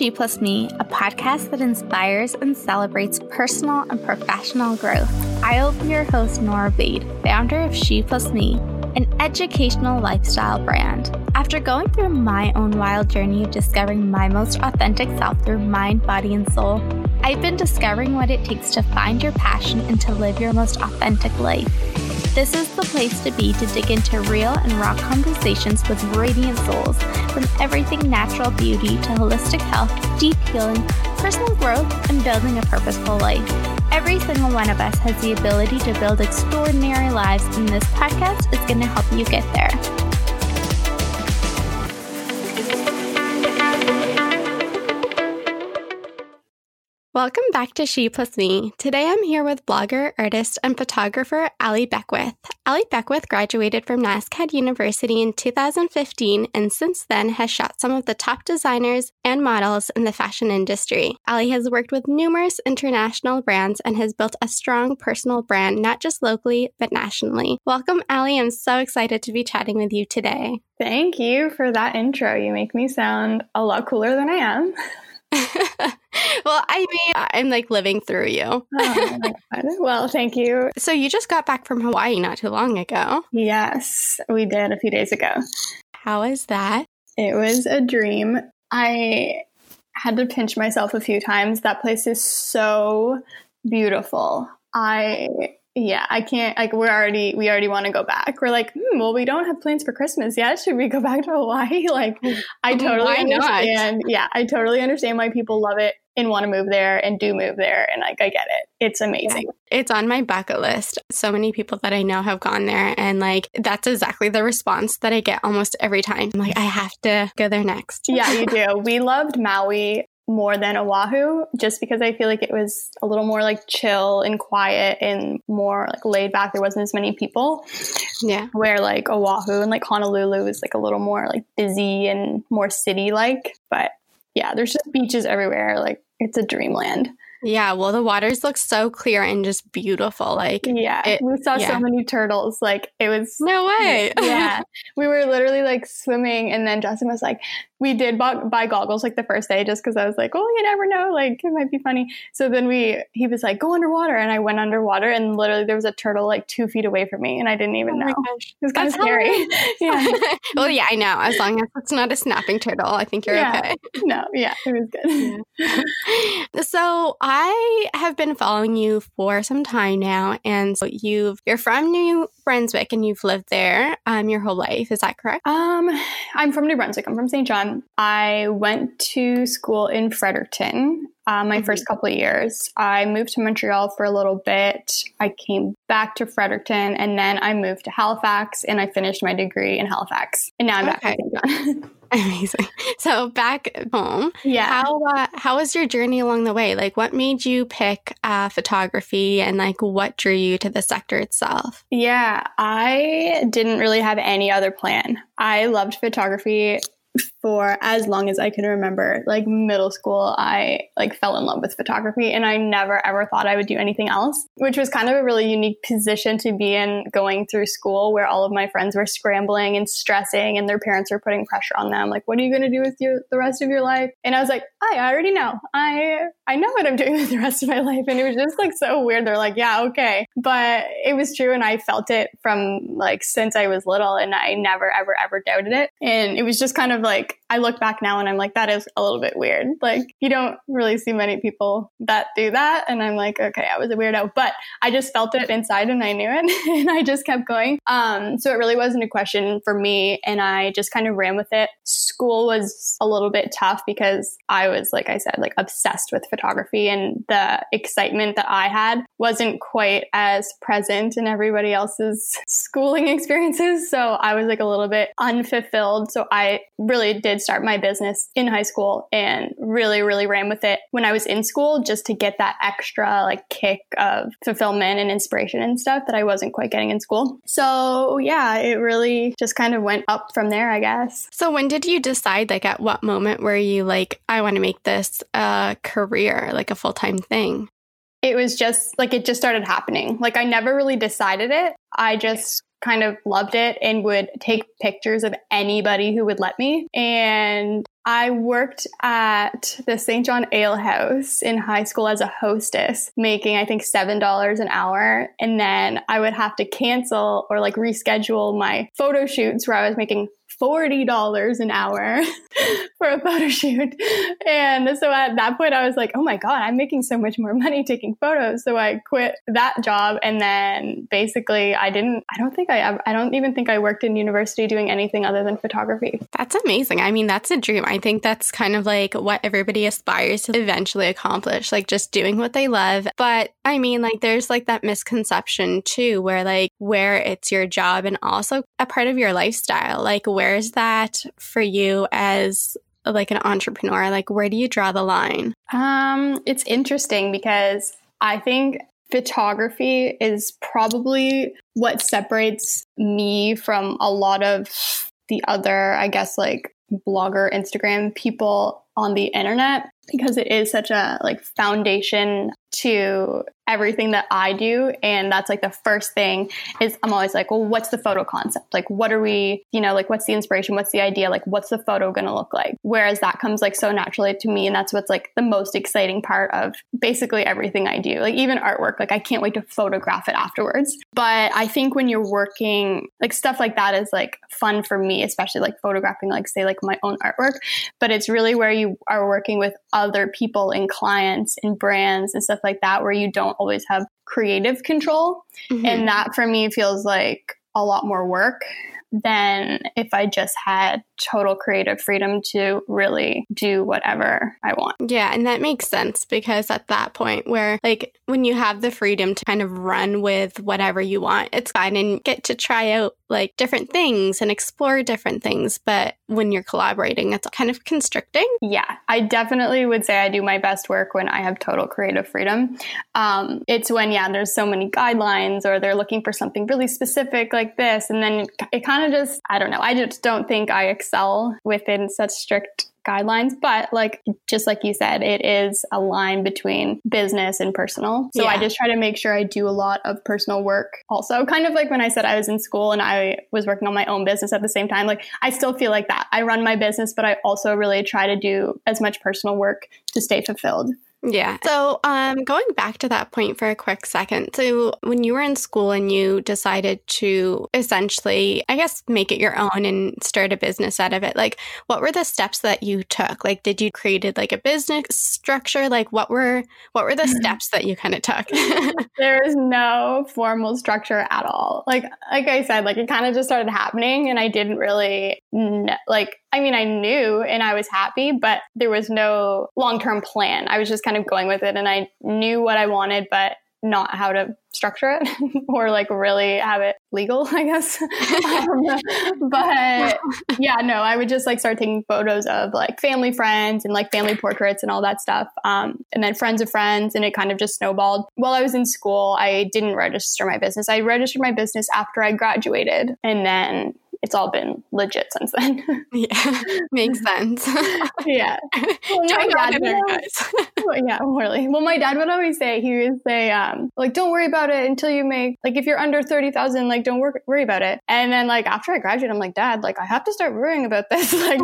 She Plus Me, a podcast that inspires and celebrates personal and professional growth. I will be your host, Nora Bade, founder of She Plus Me, an educational lifestyle brand. After going through my own wild journey of discovering my most authentic self through mind, body, and soul, I've been discovering what it takes to find your passion and to live your most authentic life. This is the place to be to dig into real and raw conversations with radiant souls, from everything natural beauty to holistic health, deep healing, personal growth, and building a purposeful life. Every single one of us has the ability to build extraordinary lives, and this podcast is going to help you get there. Welcome back to She Plus Me. Today I'm here with blogger, artist, and photographer Allie Beckwith. Allie Beckwith graduated from NASCAD University in 2015 and since then has shot some of the top designers and models in the fashion industry. Allie has worked with numerous international brands and has built a strong personal brand, not just locally, but nationally. Welcome, Allie. I'm so excited to be chatting with you today. Thank you for that intro. You make me sound a lot cooler than I am. Well, I mean, I'm like living through you. Oh, my God. Well, thank you. So you just got back from Hawaii not too long ago. Yes, we did a few days ago. How is that? It was a dream. I had to pinch myself a few times. That place is so beautiful. I can't, like, we already want to go back. We're like, well, we don't have plans for Christmas yet. Should we go back to Hawaii? Like, I totally understand. Yeah, I totally understand why people love it and want to move there and do move there. And like, I get it. It's amazing. Yeah. It's on my bucket list. So many people that I know have gone there. And like, that's exactly the response that I get almost every time. I'm like, I have to go there next. Yeah, you do. We loved Maui more than Oahu, just because I feel like it was a little more like chill and quiet and more like laid back. There wasn't as many people. Yeah. Where like Oahu and like Honolulu is like a little more like busy and more city like. But yeah, there's just beaches everywhere. Like, it's a dreamland. Yeah. Well, the waters look so clear and just beautiful. Like, yeah, we saw so many turtles. Like, it was no way. Yeah. We were literally like swimming. And then Justin was like, we did buy goggles like the first day, just cause I was like, well, you never know. Like, it might be funny. So then he was like, go underwater. And I went underwater and literally there was a turtle like 2 feet away from me. And I didn't even know. Gosh. It was kind of scary. Yeah. Well, yeah, I know. As long as it's not a snapping turtle, I think you're okay. No. Yeah. It was good. Yeah. So I have been following you for some time now, and so you're from New Brunswick and you've lived there your whole life. Is that correct? I'm from New Brunswick. I'm from Saint John. I went to school in Fredericton my first couple of years. I moved to Montreal for a little bit. I came back to Fredericton, and then I moved to Halifax, and I finished my degree in Halifax. And now I'm back in Saint John. Amazing. So back home, yeah. How was your journey along the way? Like, what made you pick photography, and like, what drew you to the sector itself? Yeah, I didn't really have any other plan. I loved photography for as long as I can remember. Like, middle school, I like fell in love with photography, and I never ever thought I would do anything else, which was kind of a really unique position to be in going through school, where all of my friends were scrambling and stressing and their parents were putting pressure on them. Like, what are you going to do with the rest of your life? And I was like, I already know. I know what I'm doing with the rest of my life. And it was just like so weird. They're like, yeah, okay. But it was true. And I felt it from like since I was little, and I never ever ever doubted it. And it was just kind of like, I look back now and I'm like, that is a little bit weird. Like, you don't really see many people that do that. And I'm like, okay, I was a weirdo, but I just felt it inside and I knew it and I just kept going. So it really wasn't a question for me. And I just kind of ran with it. School was a little bit tough because I was, like I said, like obsessed with photography, and the excitement that I had wasn't quite as present in everybody else's schooling experiences. So I was like a little bit unfulfilled. So I really did start my business in high school and really, really ran with it when I was in school, just to get that extra like kick of fulfillment and inspiration and stuff that I wasn't quite getting in school. So yeah, it really just kind of went up from there, I guess. So when did you decide, like at what moment were you like, I want to make this a career, like a full-time thing? It was just like, it just started happening. Like, I never really decided it. I just kind of loved it and would take pictures of anybody who would let me. And I worked at the Saint John Ale House in high school as a hostess, making, I think, $7 an hour. And then I would have to cancel or like reschedule my photo shoots where I was making $40 an hour for a photo shoot. And so at that point, I was like, oh my God, I'm making so much more money taking photos. So I quit that job. And then basically I don't even think I worked in university doing anything other than photography. That's amazing. I mean, that's a dream. I think that's kind of like what everybody aspires to eventually accomplish, like just doing what they love. But I mean, like there's like that misconception too, where it's your job and also a part of your lifestyle, like where is that for you as like an entrepreneur? Like, where do you draw the line? It's interesting because I think photography is probably what separates me from a lot of the other, I guess, like blogger, Instagram people on the internet, because it is such a like foundation to everything that I do. And that's like the first thing is I'm always like, well, what's the photo concept? Like, what are we, you know, like, what's the inspiration? What's the idea? Like, what's the photo going to look like? Whereas that comes like so naturally to me. And that's what's like the most exciting part of basically everything I do, like even artwork. Like, I can't wait to photograph it afterwards. But I think when you're working, like stuff like that is like fun for me, especially like photographing, like say like my own artwork. But it's really where you are working with other people and clients and brands and stuff like that, where you don't always have creative control. Mm-hmm. And that for me feels like a lot more work than if I just had total creative freedom to really do whatever I want. Yeah, and that makes sense, because at that point where like when you have the freedom to kind of run with whatever you want, it's fine and get to try out like different things and explore different things. But when you're collaborating, it's kind of constricting. Yeah, I definitely would say I do my best work when I have total creative freedom. It's when, yeah, there's so many guidelines or they're looking for something really specific like this. And then it kind of just, I don't know. I just don't think I excel within such strict guidelines. But like, just like you said, it is a line between business and personal. So yeah. I just try to make sure I do a lot of personal work also. Kind of like when I said I was in school and I was working on my own business at the same time, like I still feel like that. I run my business, but I also really try to do as much personal work to stay fulfilled. Yeah. So going back to that point for a quick second. So when you were in school and you decided to essentially, I guess, make it your own and start a business out of it, like what were the steps that you took? Like, did you created like a business structure? Like what were the steps that you kind of took? There is no formal structure at all. Like I said, like it kind of just started happening and I didn't really I knew and I was happy, but there was no long-term plan. I was just kind of going with it and I knew what I wanted, but not how to structure it or like really have it legal, I guess. But yeah, no, I would just like start taking photos of like family friends and like family portraits and all that stuff. And then friends of friends. And it kind of just snowballed. While I was in school, I didn't register my business. I registered my business after I graduated, and then it's all been legit since then. Yeah, makes sense. Yeah. Well, my dad would always say, like, don't worry about it until you make, like, if you're under 30,000, like, don't worry about it. And then, like, after I graduated, I'm like, Dad, like, I have to start worrying about this. Like,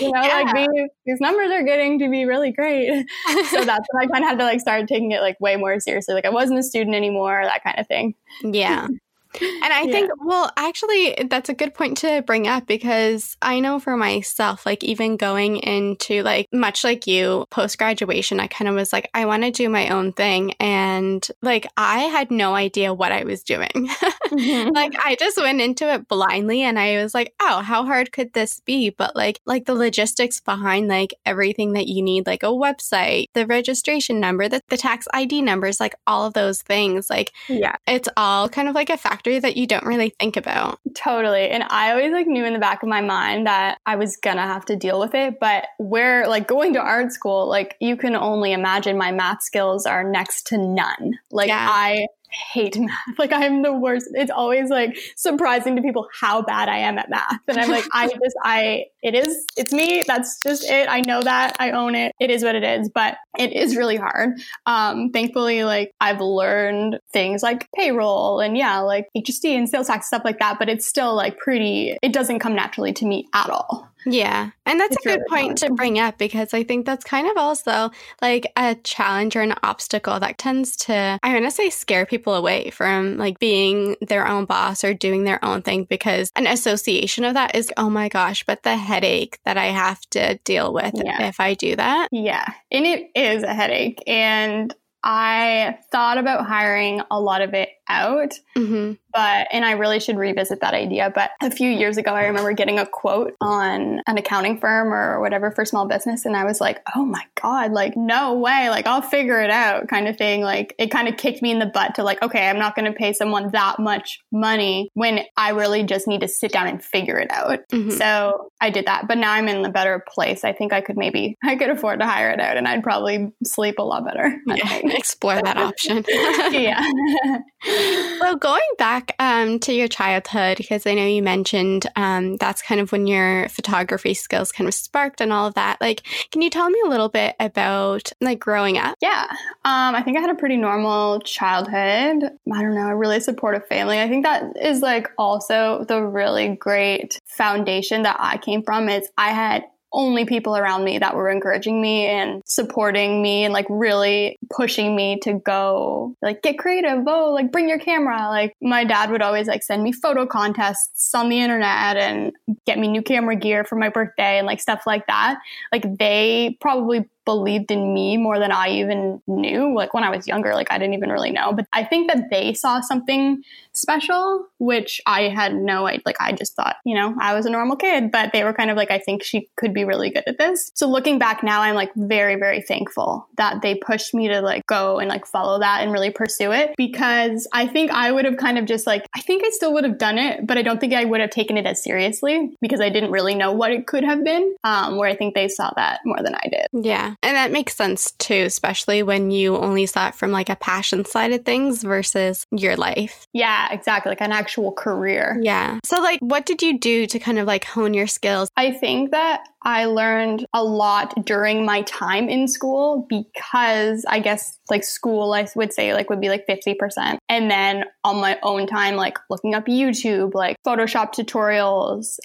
like these numbers are getting to be really great. So that's when I kind of had to, like, start taking it, like, way more seriously. Like, I wasn't a student anymore, that kind of thing. Yeah. And I think, well, actually, that's a good point to bring up, because I know for myself, like even going into like much like you post-graduation, I kind of was like, I want to do my own thing. And like, I had no idea what I was doing. Mm-hmm. Like I just went into it blindly and I was like, oh, how hard could this be? But like the logistics behind like everything that you need, like a website, the registration number, the tax ID numbers, like all of those things, like it's all kind of like a factor that you don't really think about. Totally. And I always like knew in the back of my mind that I was gonna have to deal with it. But where like going to art school, like you can only imagine my math skills are next to none. Like I hate math. Like I'm the worst. It's always like surprising to people how bad I am at math. And I'm like, I it's me. That's just it. I know that. I own it. It is what it is, but it is really hard. Thankfully, like I've learned things like payroll and like HST and sales tax, stuff like that, but it's still like pretty, it doesn't come naturally to me at all. Yeah. And that's a good point to bring up, because I think that's kind of also like a challenge or an obstacle that tends to, I want to say, scare people away from like being their own boss or doing their own thing, because an association of that is, oh my gosh, but the headache that I have to deal with if I do that. Yeah. And it is a headache. And I thought about hiring a lot of it out, but I really should revisit that idea. But a few years ago, I remember getting a quote on an accounting firm or whatever for small business. And I was like, oh my God, like, no way, like, I'll figure it out kind of thing. Like, it kind of kicked me in the butt to like, okay, I'm not going to pay someone that much money when I really just need to sit down and figure it out. So I did that. But now I'm in a better place. I think I could I could afford to hire it out, and I'd probably sleep a lot better. Explore that option. Well, going back to your childhood, because I know you mentioned that's kind of when your photography skills kind of sparked and all of that. Like, can you tell me a little bit about like growing up? Yeah. I think I had a pretty normal childhood. I don't know, a really supportive family. I think that is like also the really great foundation that I came from, is I had only people around me that were encouraging me and supporting me and like really pushing me to go like get creative. Oh, like bring your camera. Like my dad would always like send me photo contests on the internet and get me new camera gear for my birthday and like stuff like that. Like they probably believed in me more than I even knew. Like when I was younger, like I didn't even really know. But I think that they saw something special, which I had no idea. Like I just thought, you know, I was a normal kid, but they were kind of like, I think she could be really good at this. So looking back now, I'm like very, very thankful that they pushed me to like go and like follow that and really pursue it, because I think I would have kind of just like, I think I still would have done it, but I don't think I would have taken it as seriously because I didn't really know what it could have been, where I think they saw that more than I did. Yeah. And that makes sense too, especially when you only saw it from like a passion side of things versus your life. Yeah, exactly. Like an actual career. Yeah. So like, what did you do to kind of like hone your skills? I think that I learned a lot during my time in school, because I guess like school, I would say like would be like 50%. And then on my own time, like looking up YouTube, like Photoshop tutorials,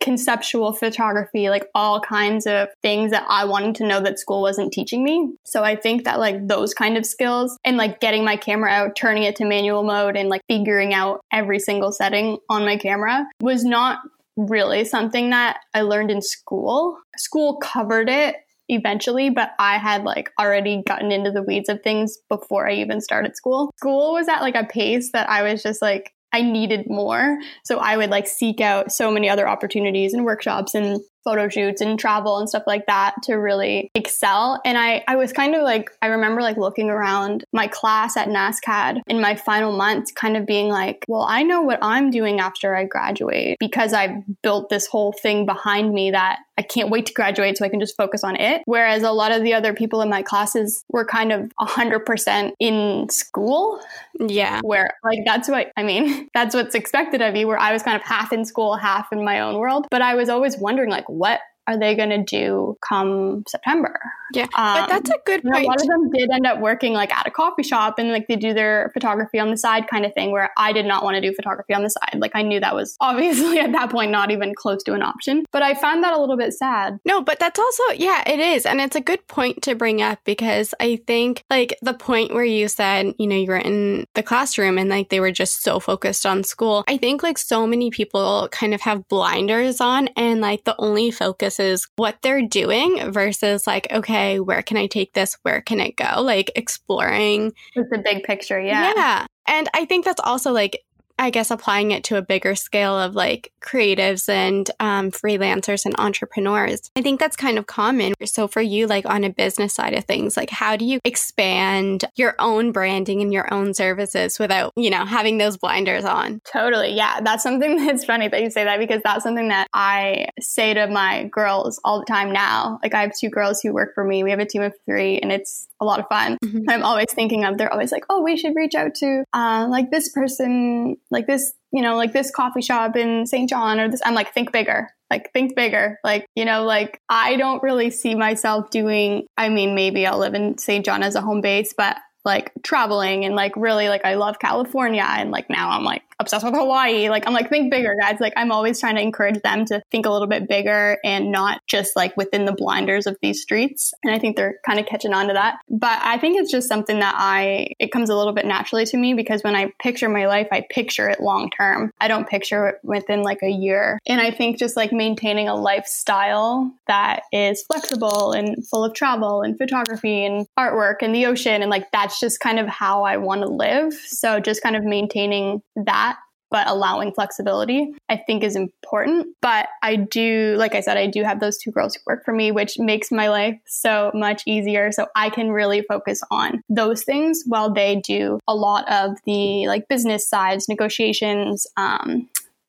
conceptual photography, like all kinds of things that I wanted to know that school wasn't teaching me. So I think that like those kind of skills and like getting my camera out, turning it to manual mode and like figuring out every single setting on my camera was not really something that I learned in school. School covered it eventually, but I had like already gotten into the weeds of things before I even started school. School was at like a pace that I was just like, I needed more. So I would like seek out so many other opportunities and workshops and photo shoots and travel and stuff like that to really excel. And I was kind of like, I remember like looking around my class at NASCAD in my final months, kind of being like, well, I know what I'm doing after I graduate, because I've built this whole thing behind me that I can't wait to graduate so I can just focus on it. Whereas a lot of the other people in my classes were kind of 100% in school. Yeah. Where like, that's what, I mean, that's what's expected of you, where I was kind of half in school, half in my own world. But I was always wondering like, what are they going to do come September? Yeah, but that's a good point. A lot of them did end up working like at a coffee shop, and like they do their photography on the side kind of thing, where I did not want to do photography on the side. Like I knew that was obviously at that point not even close to an option, but I found that a little bit sad. No, but that's also, yeah, it is. And it's a good point to bring up, because I think like the point where you said, you know, you were in the classroom and like they were just so focused on school. I think like so many people kind of have blinders on, and like the only focus is what they're doing versus like, okay, where can I take this? Where can it go? Like exploring. It's the big picture. Yeah. Yeah. And I think that's also like, I guess applying it to a bigger scale of like creatives and freelancers and entrepreneurs. I think that's kind of common. So for you, like on a business side of things, like how do you expand your own branding and your own services without, you know, having those blinders on? Totally. Yeah. That's something that's funny that you say that, because that's something that I say to my girls all the time now. Like I have two girls who work for me. We have a team of three, and it's a lot of fun. I'm always thinking of, they're always like, oh, we should reach out to like this person, like this you know, like this coffee shop in Saint John or this, I'm like, think bigger, like think bigger. Like, you know, like I don't really see myself doing, I mean, maybe I'll live in Saint John as a home base, but like traveling and like really like I love California and like now I'm like obsessed with Hawaii. Like I'm like, think bigger, guys. Like I'm always trying to encourage them to think a little bit bigger and not just like within the blinders of these streets. And I think they're kind of catching on to that. But I think it's just something that it comes a little bit naturally to me because when I picture my life, I picture it long term. I don't picture it within like a year. And I think just like maintaining a lifestyle that is flexible and full of travel and photography and artwork and the ocean and like that's just kind of how I want to live. So just kind of maintaining that, but allowing flexibility, I think is important. But I do, like I said, I do have those two girls who work for me, which makes my life so much easier. So I can really focus on those things while they do a lot of the like business sides, negotiations.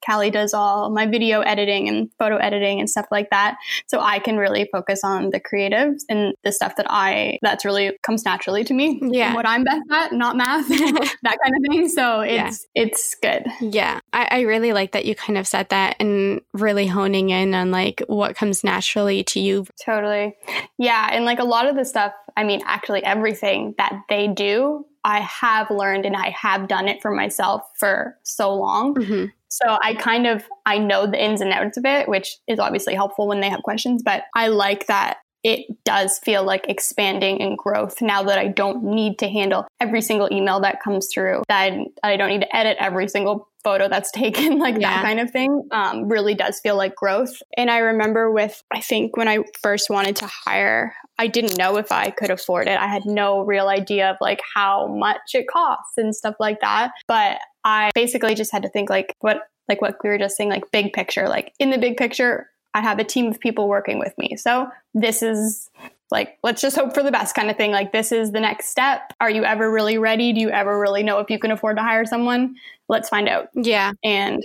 Callie does all my video editing and photo editing and stuff like that. So I can really focus on the creatives and the stuff that's really comes naturally to me. Yeah. And what I'm best at, not math, that kind of thing. So it's good. Yeah. I really like that you kind of said that and really honing in on like what comes naturally to you. Totally. Yeah. And like a lot of the stuff, I mean, actually everything that they do, I have learned and I have done it for myself for so long. Mm-hmm. So I know the ins and outs of it, which is obviously helpful when they have questions, but I like that it does feel like expanding and growth now that I don't need to handle every single email that comes through, that I don't need to edit every single photo that's taken, like that kind of thing, really does feel like growth. And I remember I think when I first wanted to hire, I didn't know if I could afford it. I had no real idea of like how much it costs and stuff like that. But I basically just had to think like what we were just saying, like big picture, like in the big picture, I have a team of people working with me. So this is like, let's just hope for the best kind of thing. Like this is the next step. Are you ever really ready? Do you ever really know if you can afford to hire someone? Let's find out. Yeah. And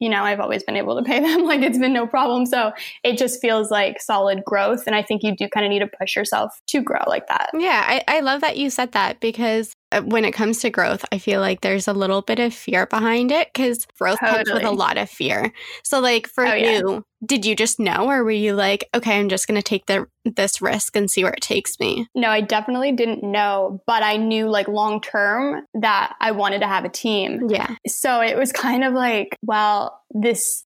you know, I've always been able to pay them. Like it's been no problem. So it just feels like solid growth. And I think you do kind of need to push yourself to grow like that. Yeah. I love that you said that because when it comes to growth, I feel like there's a little bit of fear behind it because growth comes with a lot of fear. So like for you, did you just know or were you like, okay, I'm just going to take this risk and see where it takes me? No, I definitely didn't know, but I knew like long term that I wanted to have a team. Yeah. So it was kind of like, well,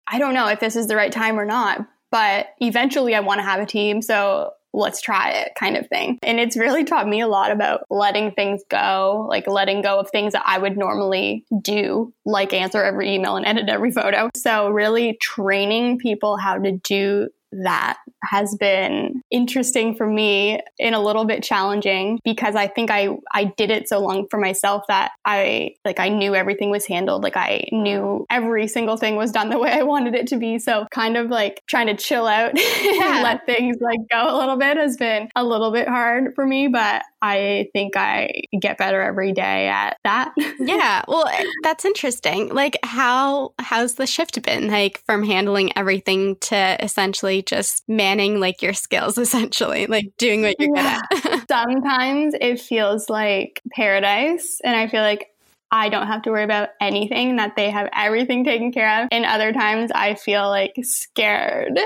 I don't know if this is the right time or not, but eventually I want to have a team. So let's try it kind of thing. And it's really taught me a lot about letting things go, like letting go of things that I would normally do, like answer every email and edit every photo. So really training people how to do that has been interesting for me and a little bit challenging because I think I did it so long for myself that I knew everything was handled. Like I knew every single thing was done the way I wanted it to be. So kind of like trying to chill out and let things like go a little bit has been a little bit hard for me, but I think I get better every day at that. Yeah. Well, that's interesting. Like how's the shift been like from handling everything to essentially just manning like your skills, essentially like doing what you're good at? Sometimes it feels like paradise and I feel like I don't have to worry about anything, that they have everything taken care of. And other times I feel like scared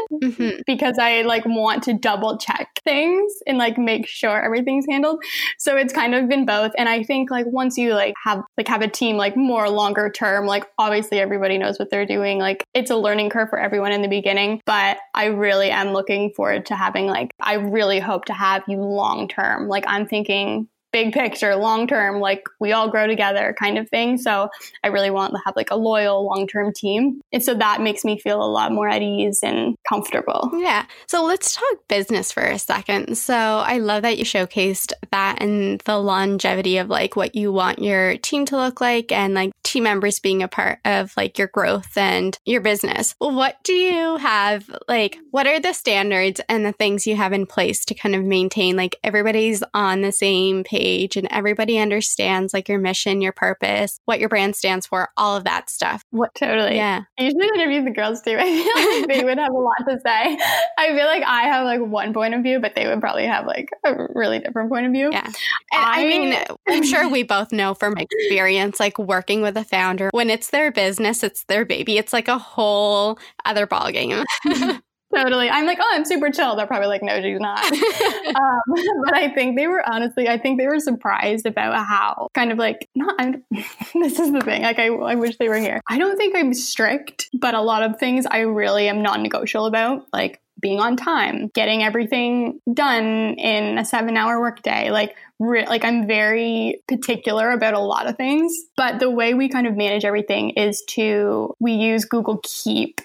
because I like want to double check things and like make sure everything's handled. So it's kind of been both. And I think like once you like have a team like more longer term, like obviously everybody knows what they're doing. Like it's a learning curve for everyone in the beginning, but I really am looking forward to having like, I really hope to have you long term. Like I'm thinking big picture, long term, like we all grow together kind of thing. So I really want to have like a loyal long term team. And so that makes me feel a lot more at ease and comfortable. Yeah. So let's talk business for a second. So I love that you showcased that and the longevity of like what you want your team to look like and like team members being a part of like your growth and your business. What do you have? Like, what are the standards and the things you have in place to kind of maintain like everybody's on the same page age, and everybody understands like your mission, your purpose, what your brand stands for, all of that stuff. What? Totally. Yeah. I usually interview the girls too. I feel like they would have a lot to say. I feel like I have like one point of view, but they would probably have like a really different point of view. Yeah. And I mean, I'm sure we both know from experience, like working with a founder, when it's their business, it's their baby. It's like a whole other ballgame. Totally. I'm like, oh, I'm super chill. They're probably like, no, she's not. But I think they were honestly, I think they were surprised about how kind of like, not, this is the thing. Like, I wish they were here. I don't think I'm strict, but a lot of things I really am non-negotiable about, like being on time, getting everything done in a 7-hour workday, like I'm very particular about a lot of things. But the way we kind of manage everything is we use Google Keep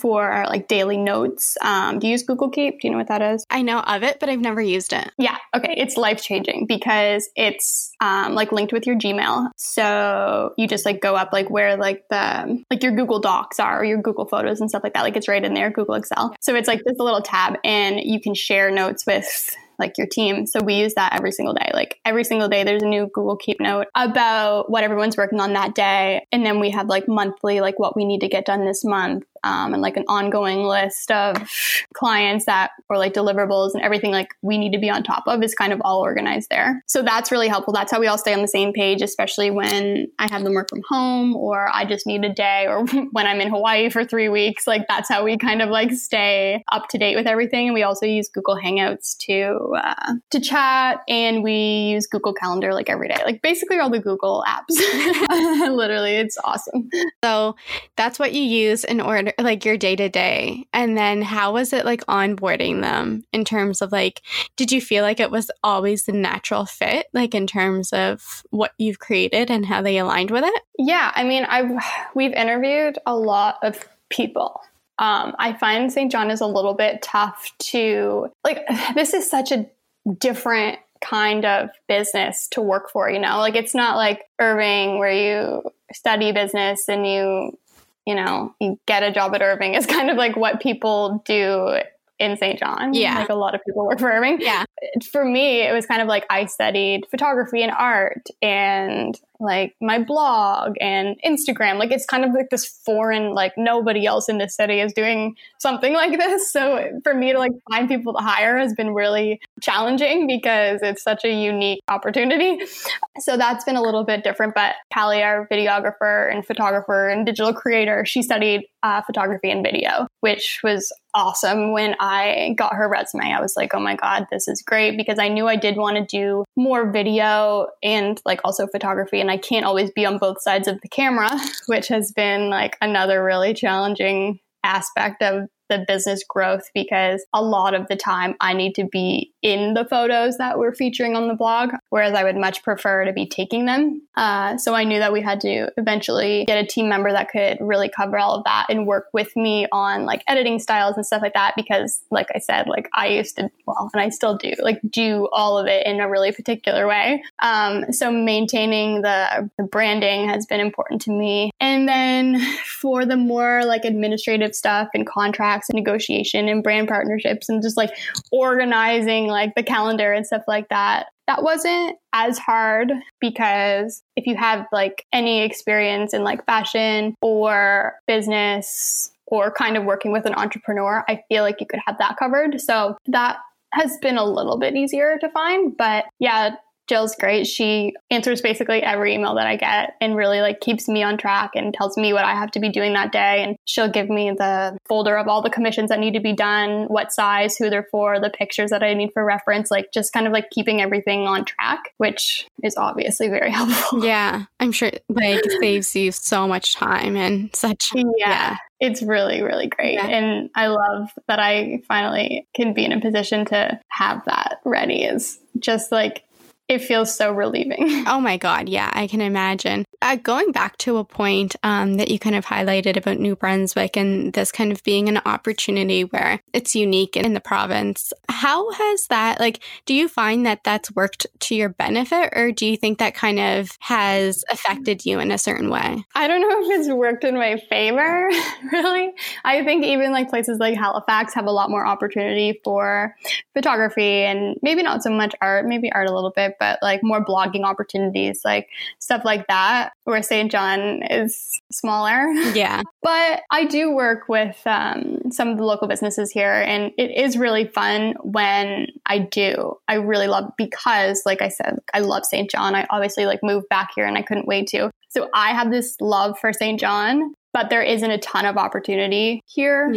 for our like daily notes. Do you use Google Keep? Do you know what that is? I know of it, but I've never used it. Yeah. Okay. It's life-changing because it's like linked with your Gmail. So you just like go up like where like the, like your Google Docs are or your Google Photos and stuff like that. Like it's right in there, Google Excel. So it's like this little tab and you can share notes with like your team. So we use that every single day. Like every single day, there's a new Google Keep note about what everyone's working on that day. And then we have like monthly, like what we need to get done this month. And like an ongoing list of clients that or like deliverables and everything like we need to be on top of is kind of all organized there. So that's really helpful. That's how we all stay on the same page, especially when I have them work from home or I just need a day or when I'm in Hawaii for 3 weeks. Like that's how we kind of like stay up to date with everything. And we also use Google Hangouts to chat, and we use Google Calendar like every day. Like basically all the Google apps. Literally, it's awesome. So that's what you use in order, like your day to day. And then how was it like onboarding them in terms of like, did you feel like it was always the natural fit, like in terms of what you've created and how they aligned with it? Yeah. I mean, we've interviewed a lot of people. I find St. John is a little bit tough to like, this is such a different kind of business to work for, you know, like it's not like Irving where you study business and you get a job at Irving. It's kind of like what people do in St. John. Yeah. Like a lot of people work for Irving. Yeah. For me, it was kind of like I studied photography and art and like my blog and Instagram. Like it's kind of like this foreign, like nobody else in this city is doing something like this. So for me to like find people to hire has been really challenging because it's such a unique opportunity. So that's been a little bit different. But Callie, our videographer and photographer and digital creator, she studied photography and video, which was awesome. When I got her resume, I was like, oh my God, this is great, because I knew I did want to do more video and like also photography. And I can't always be on both sides of the camera, which has been like another really challenging aspect of the business growth, because a lot of the time I need to be in the photos that we're featuring on the blog, whereas I would much prefer to be taking them. So I knew that we had to eventually get a team member that could really cover all of that and work with me on like editing styles and stuff like that. Because like I said, like I used to, well, and I still do like do all of it in a really particular way. So maintaining the branding has been important to me. And then for the more like administrative stuff and contracts and negotiation and brand partnerships and just like organizing like the calendar and stuff like that. That wasn't as hard, because if you have like any experience in like fashion or business or kind of working with an entrepreneur, I feel like you could have that covered. So that has been a little bit easier to find. But yeah, Jill's great. She answers basically every email that I get and really like keeps me on track and tells me what I have to be doing that day. And she'll give me the folder of all the commissions that need to be done, what size, who they're for, the pictures that I need for reference, like just kind of like keeping everything on track, which is obviously very helpful. Yeah, I'm sure like saves you so much time and such. Yeah. It's really, really great. Yeah. And I love that I finally can be in a position to have that ready. Is just like, it feels so relieving. Oh my God. Yeah, I can imagine. Going back to a point that you kind of highlighted about New Brunswick and this kind of being an opportunity where it's unique in the province, how has that, do you find that that's worked to your benefit, or do you think that kind of has affected you in a certain way? I don't know if it's worked in my favor, really. I think even places like Halifax have a lot more opportunity for photography and maybe not so much art, maybe art a little bit, but more blogging opportunities, stuff like that. Where Saint John is smaller. Yeah. But I do work with some of the local businesses here, and it is really fun when I do. I really love, because I said, I love Saint John. I obviously moved back here and I couldn't wait to. So I have this love for Saint John, but there isn't a ton of opportunity here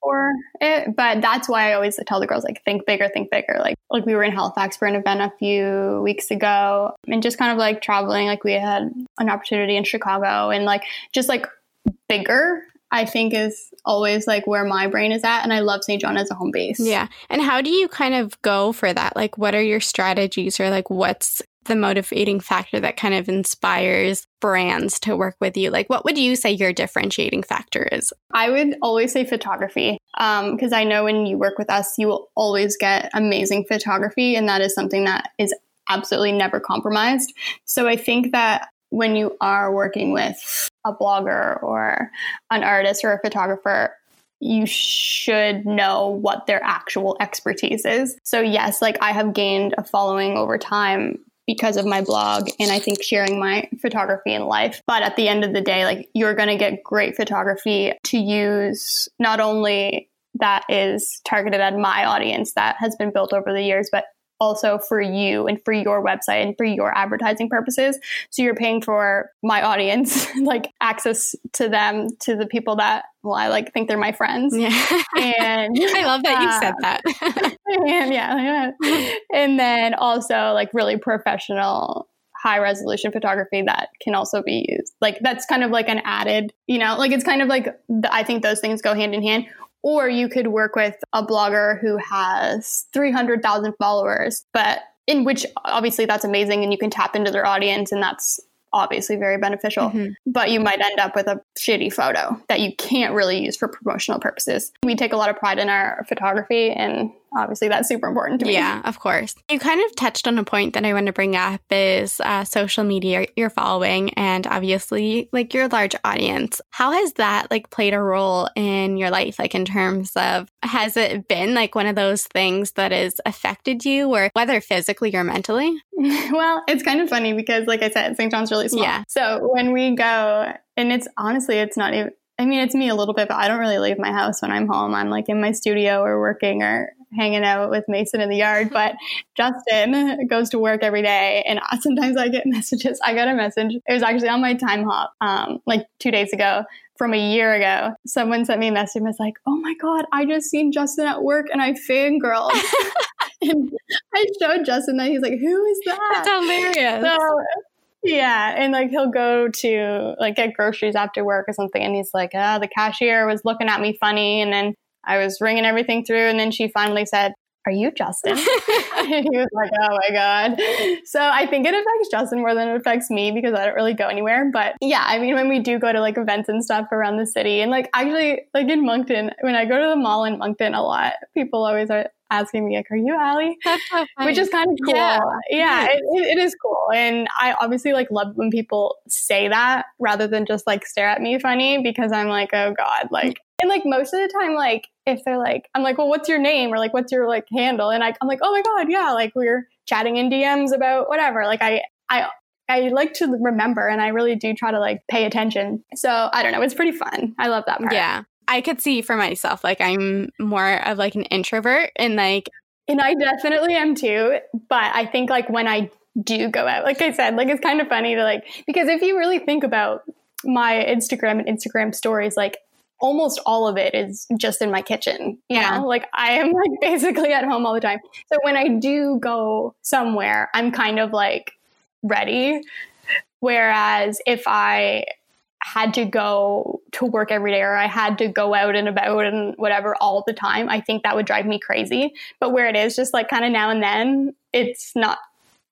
for it. But that's why I always tell the girls, think bigger, think bigger. Like we were in Halifax for an event a few weeks ago, and just kind of traveling, we had an opportunity in Chicago, and just bigger, I think, is always where my brain is at. And I love St. John as a home base. Yeah. And how do you kind of go for that? What are your strategies, or what's the motivating factor that kind of inspires brands to work with you? What would you say your differentiating factor is? I would always say photography, because I know when you work with us, you will always get amazing photography, and that is something that is absolutely never compromised. So I think that when you are working with a blogger or an artist or a photographer, you should know what their actual expertise is. So yes, I have gained a following over time because of my blog, and I think sharing my photography in life. But at the end of the day, you're going to get great photography to use, not only that is targeted at my audience that has been built over the years, but also for you and for your website and for your advertising purposes. So you're paying for my audience, access to them, to the people that, I think they're my friends. Yeah. And I love that you said that. And yeah. And then also really professional, high resolution photography that can also be used. That's kind of an added, it's kind of I think those things go hand in hand. Or you could work with a blogger who has 300,000 followers, but in which obviously that's amazing and you can tap into their audience, and that's obviously very beneficial. Mm-hmm. But you might end up with a shitty photo that you can't really use for promotional purposes. We take a lot of pride in our photography, and obviously that's super important to me. Yeah, of course. You kind of touched on a point that I want to bring up is social media, your following, and obviously your large audience. How has that played a role in your life? In terms of, has it been one of those things that has affected you, or whether physically or mentally? Well, it's kind of funny because I said, St. John's really small. Yeah. So when we go, and it's honestly, it's not even, I mean, it's me a little bit, but I don't really leave my house when I'm home. I'm in my studio or working or hanging out with Mason in the yard. But Justin goes to work every day, and sometimes I get messages. I got a message. It was actually on my time hop 2 days ago from a year ago. Someone sent me a message and was like, oh my God, I just seen Justin at work and I fangirled. And I showed Justin that. He's like, who is that? That's hilarious. So, yeah. And he'll go to get groceries after work or something. And he's like, oh, the cashier was looking at me funny. And then I was ringing everything through. And then she finally said, are you Justin? And he was like, oh my God. So I think it affects Justin more than it affects me, because I don't really go anywhere. But yeah, I mean, when we do go to events and stuff around the city, and actually in Moncton, when I go to the mall in Moncton a lot, people always are asking me, are you Allie? That's so funny. Which is kind of cool. Yeah, it is cool. And I obviously love when people say that rather than just stare at me funny, because I'm oh God, and most of the time, if they're I'm well, what's your name? Or what's your handle? And I'm oh my God, yeah. We're chatting in DMs about whatever. I like to remember, and I really do try to pay attention. So I don't know. It's pretty fun. I love that part. Yeah. I could see for myself, I'm more of an introvert, and and I definitely am too. But I think when I do go out, like I said, it's kind of funny to because if you really think about my Instagram and Instagram stories, almost all of it is just in my kitchen. You know? I am basically at home all the time. So when I do go somewhere, I'm kind of ready. Whereas if I had to go to work every day, or I had to go out and about and whatever all the time, I think that would drive me crazy. But where it is just kind of now and then, it's not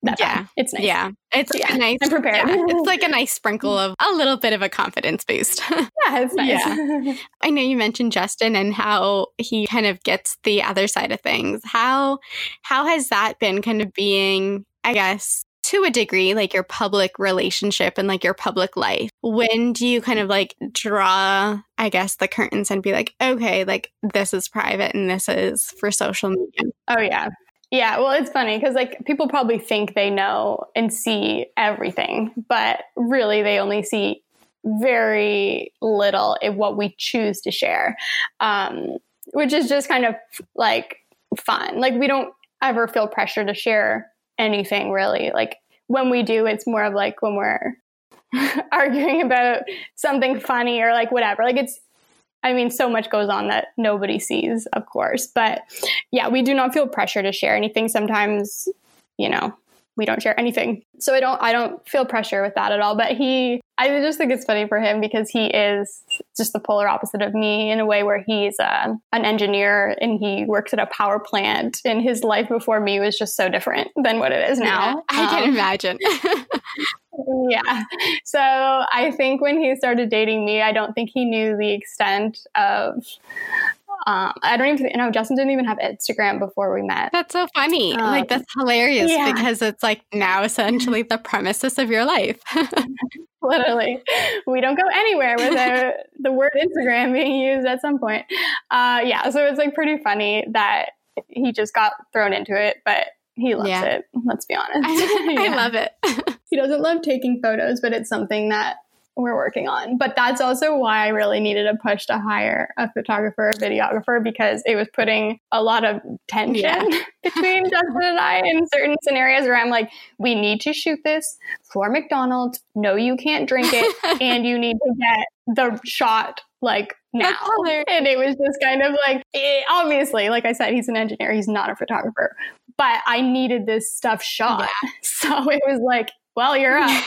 that time. It's nice. Yeah. It's nice. I'm prepared. Yeah. It's like a nice sprinkle of a little bit of a confidence boost. Yeah, it's nice. Yeah. I know you mentioned Justin and how he kind of gets the other side of things. How has that been kind of being, I guess, to a degree, like your public relationship and like your public life? When do you kind of like draw, I guess, the curtains and be like, okay, like this is private and this is for social media? Oh, yeah. Yeah, well, it's funny because like people probably think they know and see everything, but really they only see very little of what we choose to share, which is just kind of like fun. Like we don't ever feel pressure to share anything really. Like when we do, it's more of like when we're arguing about something funny or like whatever. Like it's, I mean, so much goes on that nobody sees, of course. But yeah, we do not feel pressure to share anything. Sometimes, you know, we don't share anything. So I don't feel pressure with that at all. But I just think it's funny for him because he is just the polar opposite of me in a way where he's an engineer and he works at a power plant. And his life before me was just so different than what it is now. Yeah, I can imagine. Yeah. So I think when he started dating me, I don't think he knew the extent of, I don't even know. Justin didn't even have Instagram before we met. That's so funny. Like that's hilarious because it's like now essentially the premises of your life. Literally. We don't go anywhere without the word Instagram being used at some point. So it's like pretty funny that he just got thrown into it, but he loves it. Let's be honest. I love it. He doesn't love taking photos, but it's something that we're working on. But that's also why I really needed a push to hire a photographer, a videographer, because it was putting a lot of tension between Justin and I in certain scenarios where I'm like, we need to shoot this for McDonald's. No, you can't drink it. And you need to get the shot like now. And it was just kind of like, obviously, like I said, he's an engineer. He's not a photographer. But I needed this stuff shot. Yeah. So it was like, well, you're up.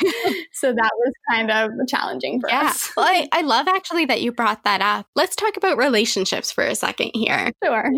So that was kind of challenging for us. Well, I love actually that you brought that up. Let's talk about relationships for a second here. Sure.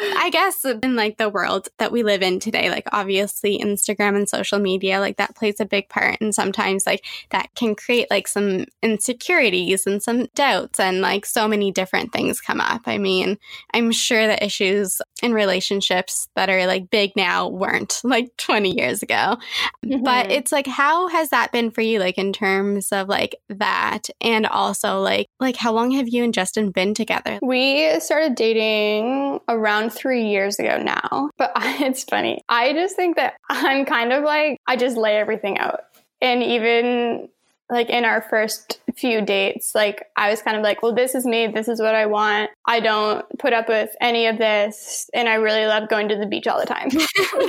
I guess in like the world that we live in today, like obviously Instagram and social media, like that plays a big part. And sometimes like that can create like some insecurities and some doubts and like so many different things come up. I mean, I'm sure that issues in relationships that are like big now weren't like 20 years ago. Mm-hmm. But it's like, how has that been for you? Like in terms of like that, and also like how long have you and Justin been together? We started dating around 3 years ago now, but it's funny. I just think that I'm kind of like, I just lay everything out. And even like in our first few dates, like I was kind of like, well, this is me. This is what I want. I don't put up with any of this. And I really love going to the beach all the time.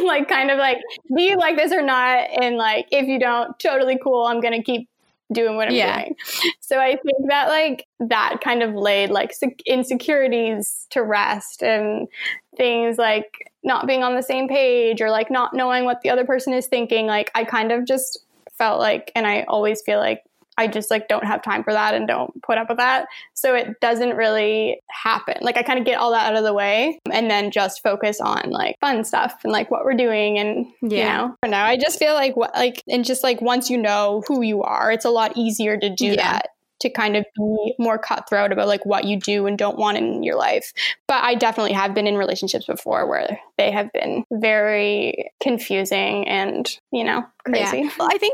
Like kind of like, do you like this or not? And like, if you don't, totally cool. I'm going to keep doing what I'm doing. So I think that like that kind of laid like insecurities to rest and things like not being on the same page or like not knowing what the other person is thinking. Like I kind of just felt like, and I always feel like I just like don't have time for that and don't put up with that. So it doesn't really happen. Like I kind of get all that out of the way and then just focus on like fun stuff and like what we're doing. And you know, for now I just feel like once you know who you are, it's a lot easier to do that, to kind of be more cutthroat about like what you do and don't want in your life. But I definitely have been in relationships before where they have been very confusing and, you know, crazy. Yeah. Well, I think,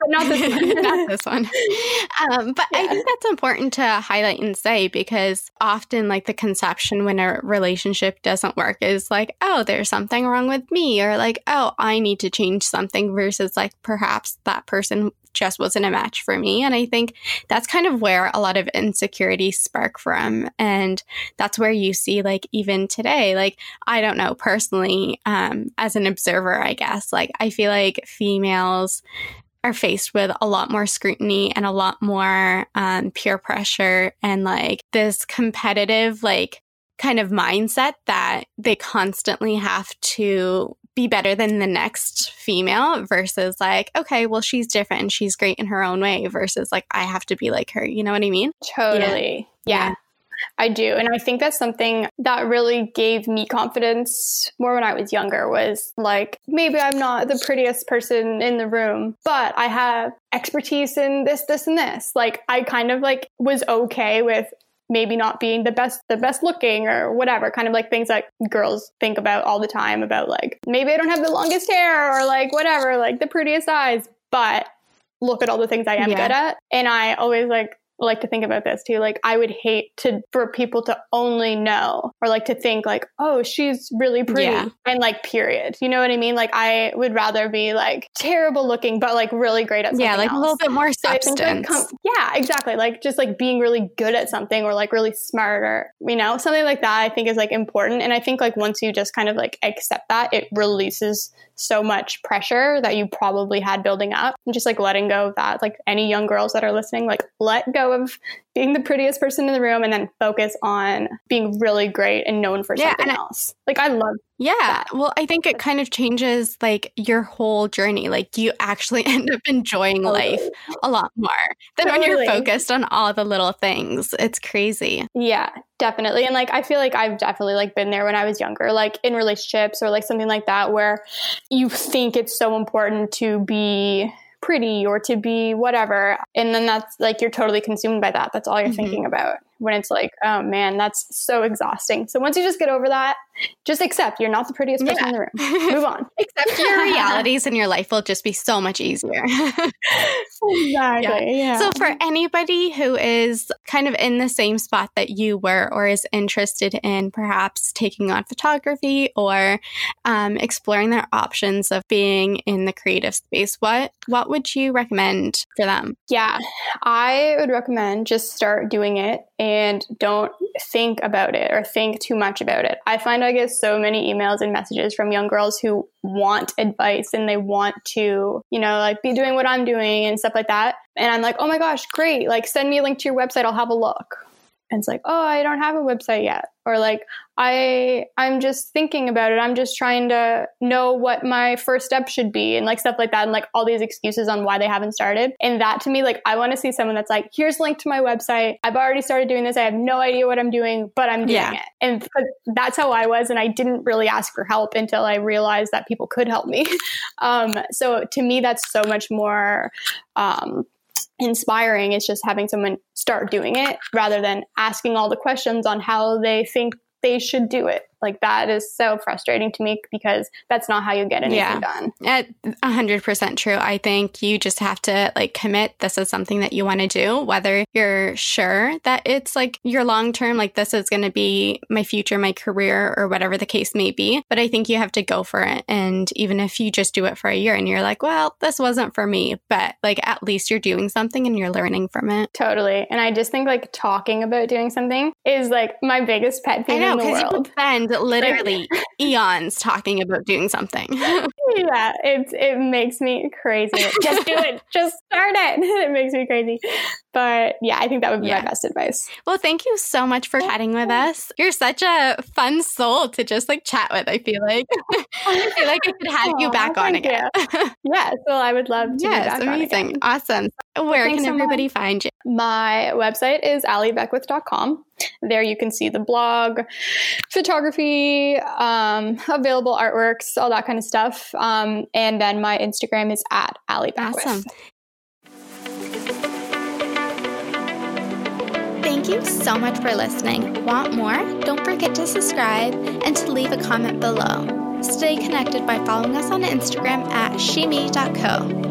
but not this one. Not this one. But I think that's important to highlight and say, because often like the conception when a relationship doesn't work is like, oh, there's something wrong with me, or like, oh, I need to change something, versus like perhaps that person just wasn't a match for me. And I think that's kind of where a lot of insecurities spark from. And that's where you see like even today, like, I don't know, personally, as an observer, I guess, like I feel like females are faced with a lot more scrutiny and a lot more peer pressure and like this competitive like kind of mindset that they constantly have to be better than the next female, versus like, okay, well, she's different and she's great in her own way, versus like, I have to be like her. You know what I mean? Totally. Yeah. I do. And I think that's something that really gave me confidence more when I was younger, was like, maybe I'm not the prettiest person in the room, but I have expertise in this, this, and this. Like, I kind of like was okay with maybe not being the best looking or whatever, kind of like things that girls think about all the time about like, maybe I don't have the longest hair or like whatever, like the prettiest eyes, but look at all the things I am good at. And I always like to think about this too. Like, I would hate for people to only know or like to think like, oh, she's really pretty and like, period. You know what I mean? Like, I would rather be like terrible looking, but like really great at something else. A little bit more substance. Yeah, exactly. Like, just like being really good at something or like really smart or, you know, something like that, I think is like important. And I think like once you just kind of like accept that, it releases so much pressure that you probably had building up, and just like letting go of that. Like, any young girls that are listening, like, let go of being the prettiest person in the room and then focus on being really great and known for something else. Like, I love that. Well, I think it kind of changes like your whole journey. Like, you actually end up enjoying life a lot more than when you're focused on all the little things. It's crazy. Yeah, definitely. And like, I feel like I've definitely like been there when I was younger, like in relationships or like something like that, where you think it's so important to be pretty or to be whatever, and then that's like, you're totally consumed by that. That's all you're thinking about, when it's like, oh man, that's so exhausting. So once you just get over that, just accept you're not the prettiest person in the room, move on. Accept your realities and your life will just be so much easier. Exactly. Yeah. So for anybody who is kind of in the same spot that you were, or is interested in perhaps taking on photography or exploring their options of being in the creative space, what would you recommend for them? Yeah, I would recommend just start doing it and don't think about it or think too much about it. I find I get so many emails and messages from young girls who want advice and they want to, you know, like be doing what I'm doing and stuff like that. And I'm like, oh my gosh, great. Like, send me a link to your website. I'll have a look. And it's like, oh, I don't have a website yet. Or like, I'm just thinking about it. I'm just trying to know what my first step should be and like stuff like that. And like all these excuses on why they haven't started. And that to me, like, I want to see someone that's like, here's a link to my website. I've already started doing this. I have no idea what I'm doing, but I'm doing it. And that's how I was. And I didn't really ask for help until I realized that people could help me. So to me, that's so much more inspiring. It's just having someone start doing it rather than asking all the questions on how they think they should do it. Like, that is so frustrating to me because that's not how you get anything done. 100% true. I think you just have to like commit. This is something that you want to do, whether you're sure that it's like your long term, like this is going to be my future, my career, or whatever the case may be. But I think you have to go for it. And even if you just do it for a year and you're like, well, this wasn't for me, but like at least you're doing something and you're learning from it. Totally. And I just think like talking about doing something is like my biggest pet peeve in the world. You could literally eons talking about doing something. Yeah, it makes me crazy. Just do it. Just start it. It makes me crazy. But yeah, I think that would be my best advice. Well, thank you so much for chatting with us. You're such a fun soul to just like chat with, I feel like. I feel like I could have you back on again. Yes, well, I would love to be back on again. Awesome. Where can everybody find you? My website is alliebeckwith.com. There you can see the blog, photography, available artworks, all that kind of stuff. And then my Instagram is at Allie Beckwith. Awesome. Thank you so much for listening. Want more? Don't forget to subscribe and to leave a comment below. Stay connected by following us on Instagram at shimi.co.